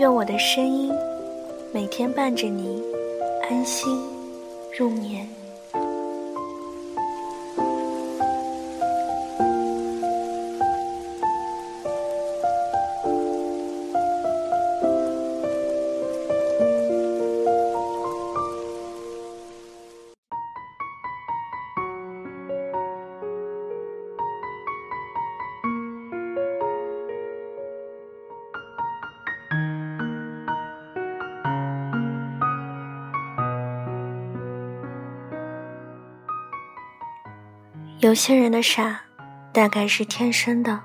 愿我的声音每天伴着你安心入眠。有些人的傻大概是天生的，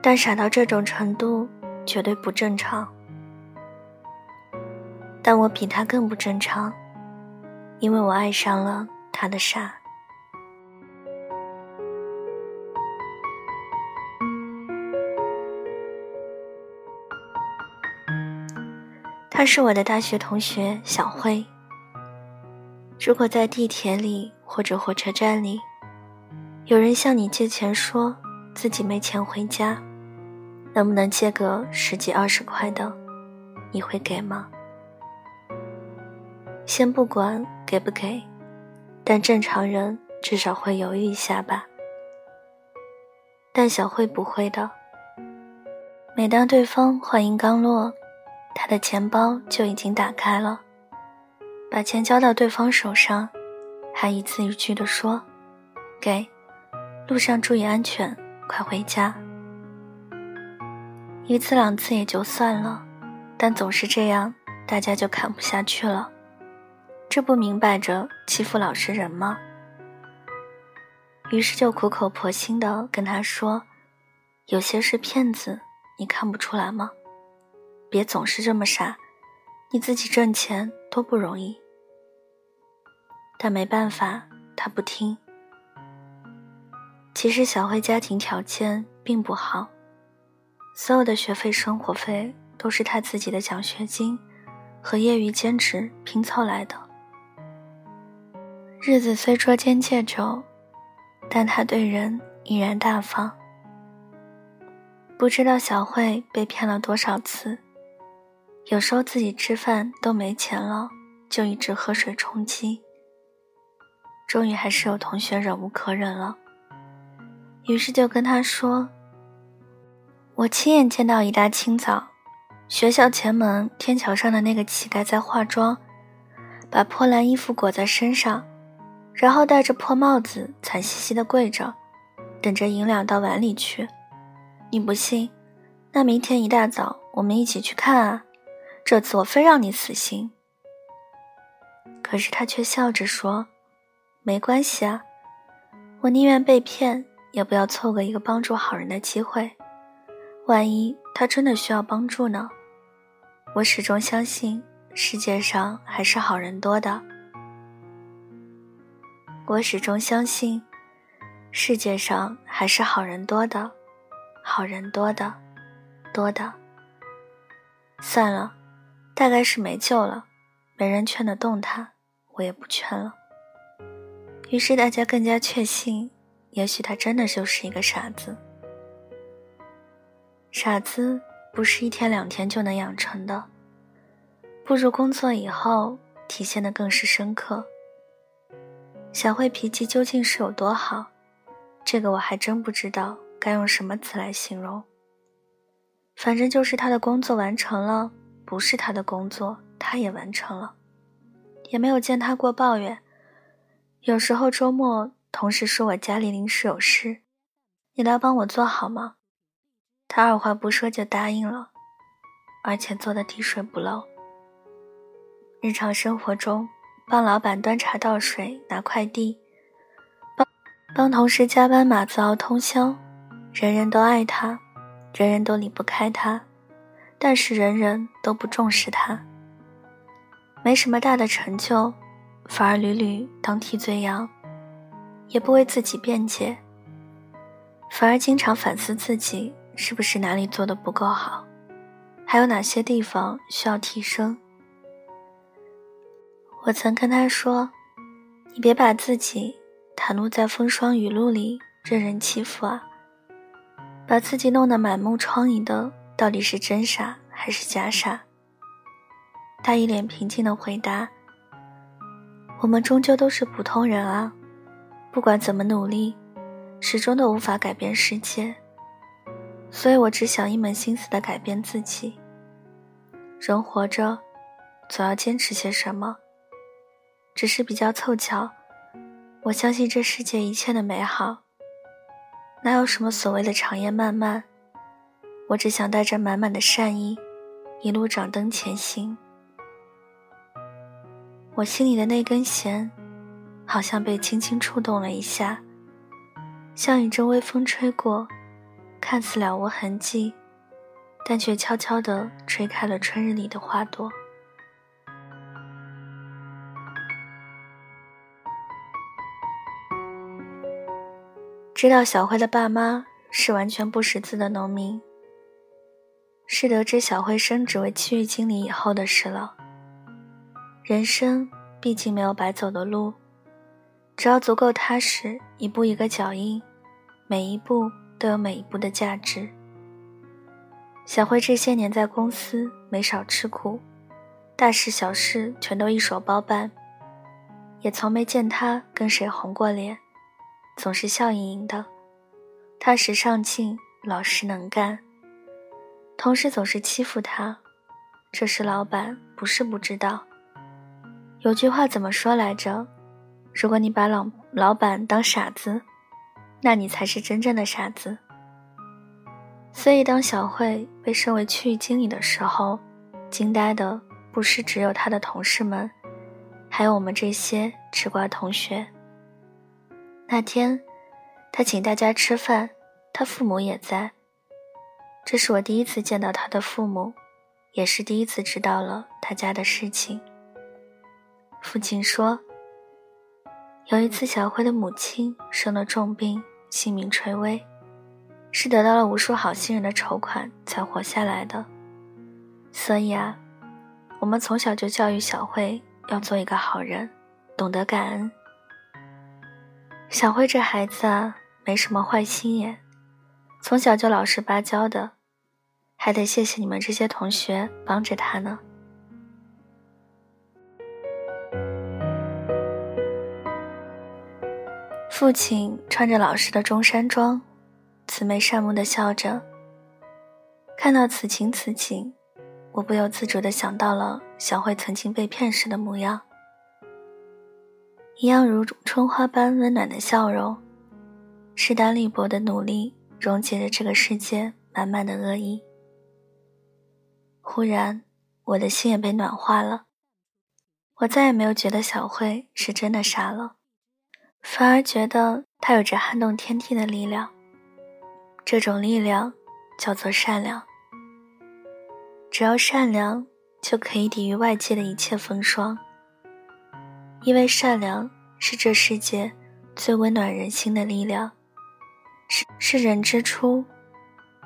但傻到这种程度绝对不正常。但我比他更不正常，因为我爱上了他的傻。他是我的大学同学小慧。如果在地铁里或者火车站里，有人向你借钱说自己没钱回家，能不能借个10几20块的，你会给吗？先不管给不给，但正常人至少会犹豫一下吧。但小慧不会的，每当对方话音刚落，她的钱包就已经打开了，把钱交到对方手上，还一字一句地说，给，路上注意安全，快回家。一次两次也就算了，但总是这样，大家就看不下去了。这不明摆着欺负老实人吗？于是就苦口婆心地跟他说，有些是骗子，你看不出来吗？别总是这么傻，你自己挣钱都不容易。但没办法，他不听。其实小慧家庭条件并不好，所有的学费生活费都是她自己的奖学金和业余兼职拼凑来的。日子虽捉襟见肘，但她对人依然大方。不知道小慧被骗了多少次，有时候自己吃饭都没钱了，就一直喝水充饥。终于还是有同学忍无可忍了，于是就跟他说，我亲眼见到一大清早，学校前门天桥上的那个乞丐在化妆，把破烂衣服裹在身上，然后戴着破帽子惨兮兮地跪着，等着银两到碗里去。你不信？那明天一大早我们一起去看啊，这次我非让你死心。可是他却笑着说，没关系啊，我宁愿被骗，也不要错过一个帮助好人的机会。万一他真的需要帮助呢？我始终相信世界上还是好人多的。我始终相信世界上还是好人多的，好人多的，多的。算了，大概是没救了，没人劝得动他，我也不劝了。于是大家更加确信，也许他真的就是一个傻子。傻子不是一天两天就能养成的，步入工作以后体现的更是深刻。小慧脾气究竟是有多好，这个我还真不知道该用什么词来形容。反正就是他的工作完成了，不是他的工作他也完成了，也没有见他过抱怨。有时候周末同事说我家里临时有事，你来帮我做好吗？他二话不说就答应了，而且做得滴水不漏。日常生活中，帮老板端茶倒水拿快递，帮同事加班码字熬通宵，人人都爱他，人人都离不开他，但是人人都不重视他，没什么大的成就，反而屡屡当替罪羊，也不为自己辩解，反而经常反思自己是不是哪里做得不够好，还有哪些地方需要提升。我曾跟他说，你别把自己袒露在风霜雨露里任人欺负啊，把自己弄得满目疮痍的到底是真傻还是假傻？他一脸平静地回答，我们终究都是普通人啊，不管怎么努力，始终都无法改变世界，所以我只想一门心思地改变自己。人活着总要坚持些什么，只是比较凑巧，我相信这世界一切的美好，哪有什么所谓的长夜漫漫，我只想带着满满的善意一路掌灯前行。我心里的那根弦好像被轻轻触动了一下，像一阵微风吹过，看似了无痕迹，但却悄悄地吹开了春日里的花朵。知道小慧的爸妈是完全不识字的农民，是得知小慧升职为区域经理以后的事了。人生毕竟没有白走的路，只要足够踏实，一步一个脚印，每一步都有每一步的价值。小慧这些年在公司没少吃苦，大事小事全都一手包办，也从没见她跟谁红过脸，总是笑盈盈的，踏实上进，老实能干。同事总是欺负他，这时老板不是不知道。有句话怎么说来着？如果你把老板当傻子，那你才是真正的傻子。所以当小慧被升为区域经理的时候，惊呆的不是只有他的同事们，还有我们这些吃瓜同学。那天他请大家吃饭，他父母也在，这是我第一次见到他的父母，也是第一次知道了他家的事情。父亲说，有一次小辉的母亲生了重病，性命垂危，是得到了无数好心人的筹款才活下来的，所以啊，我们从小就教育小慧要做一个好人，懂得感恩。小慧这孩子啊，没什么坏心眼，从小就老实巴交的，还得谢谢你们这些同学帮着她呢。父亲穿着老实的中山装，慈眉善目地笑着。看到此情此景，我不由自主地想到了小慧曾经被骗时的模样。一样如春花般温暖的笑容，势单力薄的努力溶解着这个世界满满的恶意。忽然我的心也被暖化了，我再也没有觉得小慧是真的傻了，反而觉得她有着撼动天地的力量，这种力量叫做善良。只要善良，就可以抵御外界的一切风霜，因为善良是这世界最温暖人心的力量，是人之初，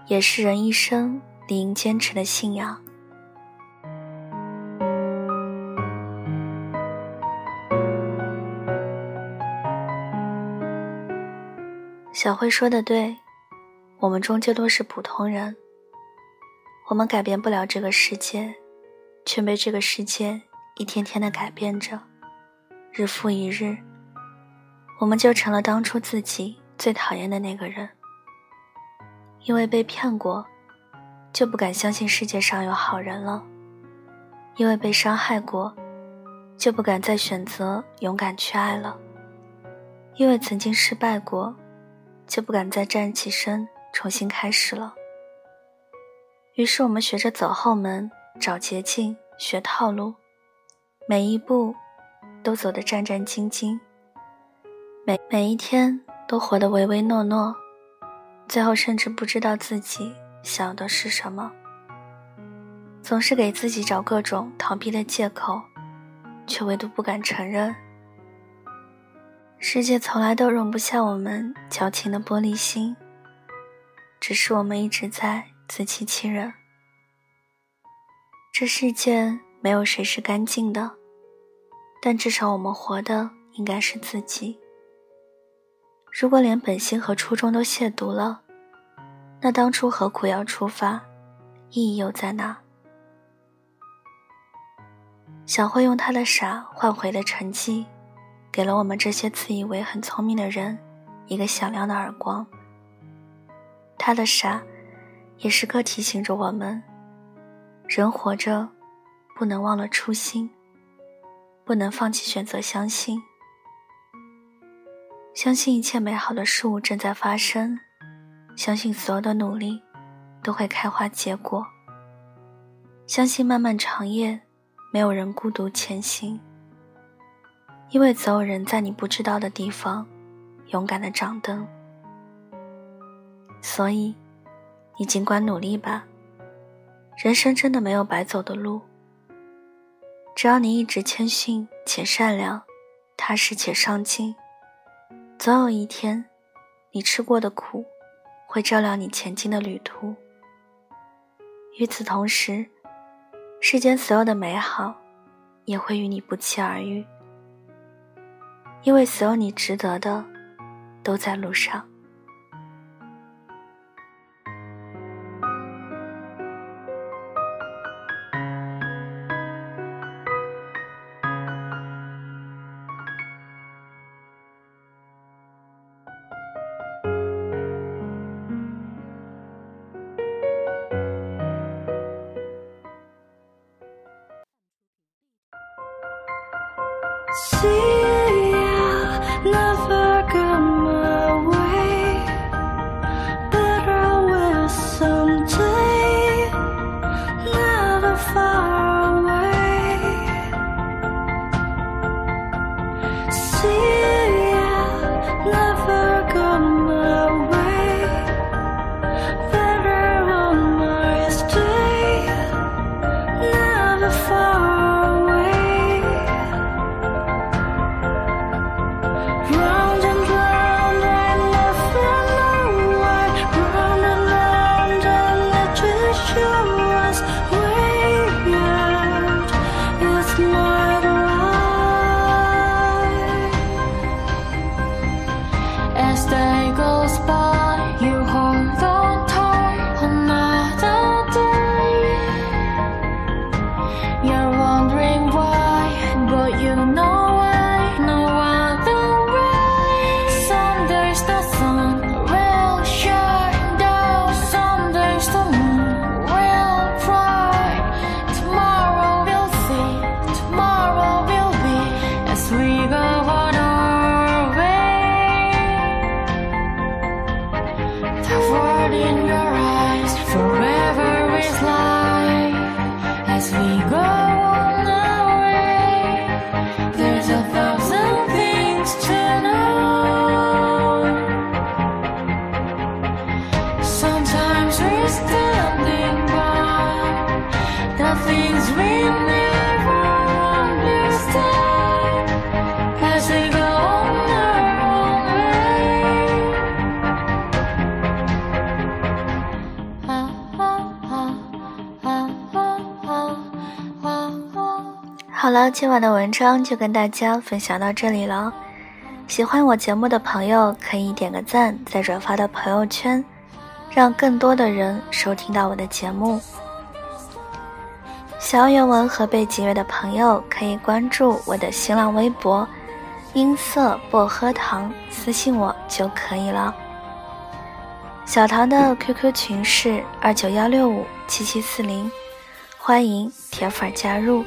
也是人一生理应坚持的信仰。小慧说的对，我们终究都是普通人，我们改变不了这个世界，却被这个世界一天天地改变着，日复一日，我们就成了当初自己最讨厌的那个人。因为被骗过，就不敢相信世界上有好人了；因为被伤害过，就不敢再选择勇敢去爱了；因为曾经失败过，就不敢再站起身重新开始了。于是我们学着走后门，找捷径，学套路，每一步都走得战战兢兢，每一天都活得唯唯诺诺，最后甚至不知道自己想的是什么。总是给自己找各种逃避的借口，却唯独不敢承认。世界从来都容不下我们矫情的玻璃心，只是我们一直在自欺欺人。这世界没有谁是干净的，但至少我们活的应该是自己。如果连本心和初衷都亵渎了，那当初何苦要出发，意义又在哪？小慧用她的傻换回的成绩，给了我们这些自以为很聪明的人一个响亮的耳光。她的傻也时刻提醒着我们，人活着不能忘了初心，不能放弃选择相信。相信一切美好的事物正在发生，相信所有的努力都会开花结果，相信漫漫长夜没有人孤独前行，因为总有人在你不知道的地方勇敢地掌灯。所以你尽管努力吧，人生真的没有白走的路，只要你一直谦逊且善良，踏实且上进，总有一天你吃过的苦会照亮你前进的旅途。与此同时，世间所有的美好也会与你不期而遇，因为所有你值得的都在路上。See ya, never got my way, but I will someday, never far away. See ya, never got my way, better on my stay, never far away.好了，今晚的文章就跟大家分享到这里了。喜欢我节目的朋友可以点个赞，再转发到朋友圈，让更多的人收听到我的节目。想要原文和背景乐的朋友可以关注我的新浪微博音色薄荷糖，私信我就可以了。小唐的 QQ 群是291657740，欢迎铁粉加入。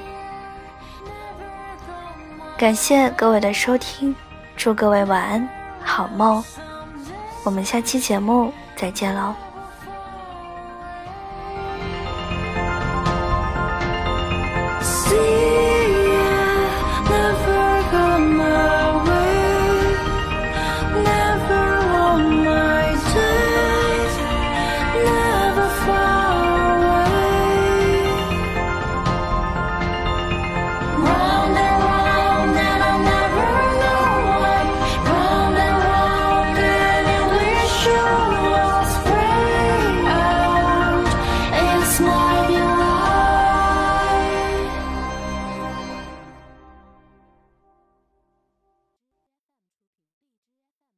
感谢各位的收听，祝各位晚安，好梦。我们下期节目再见喽。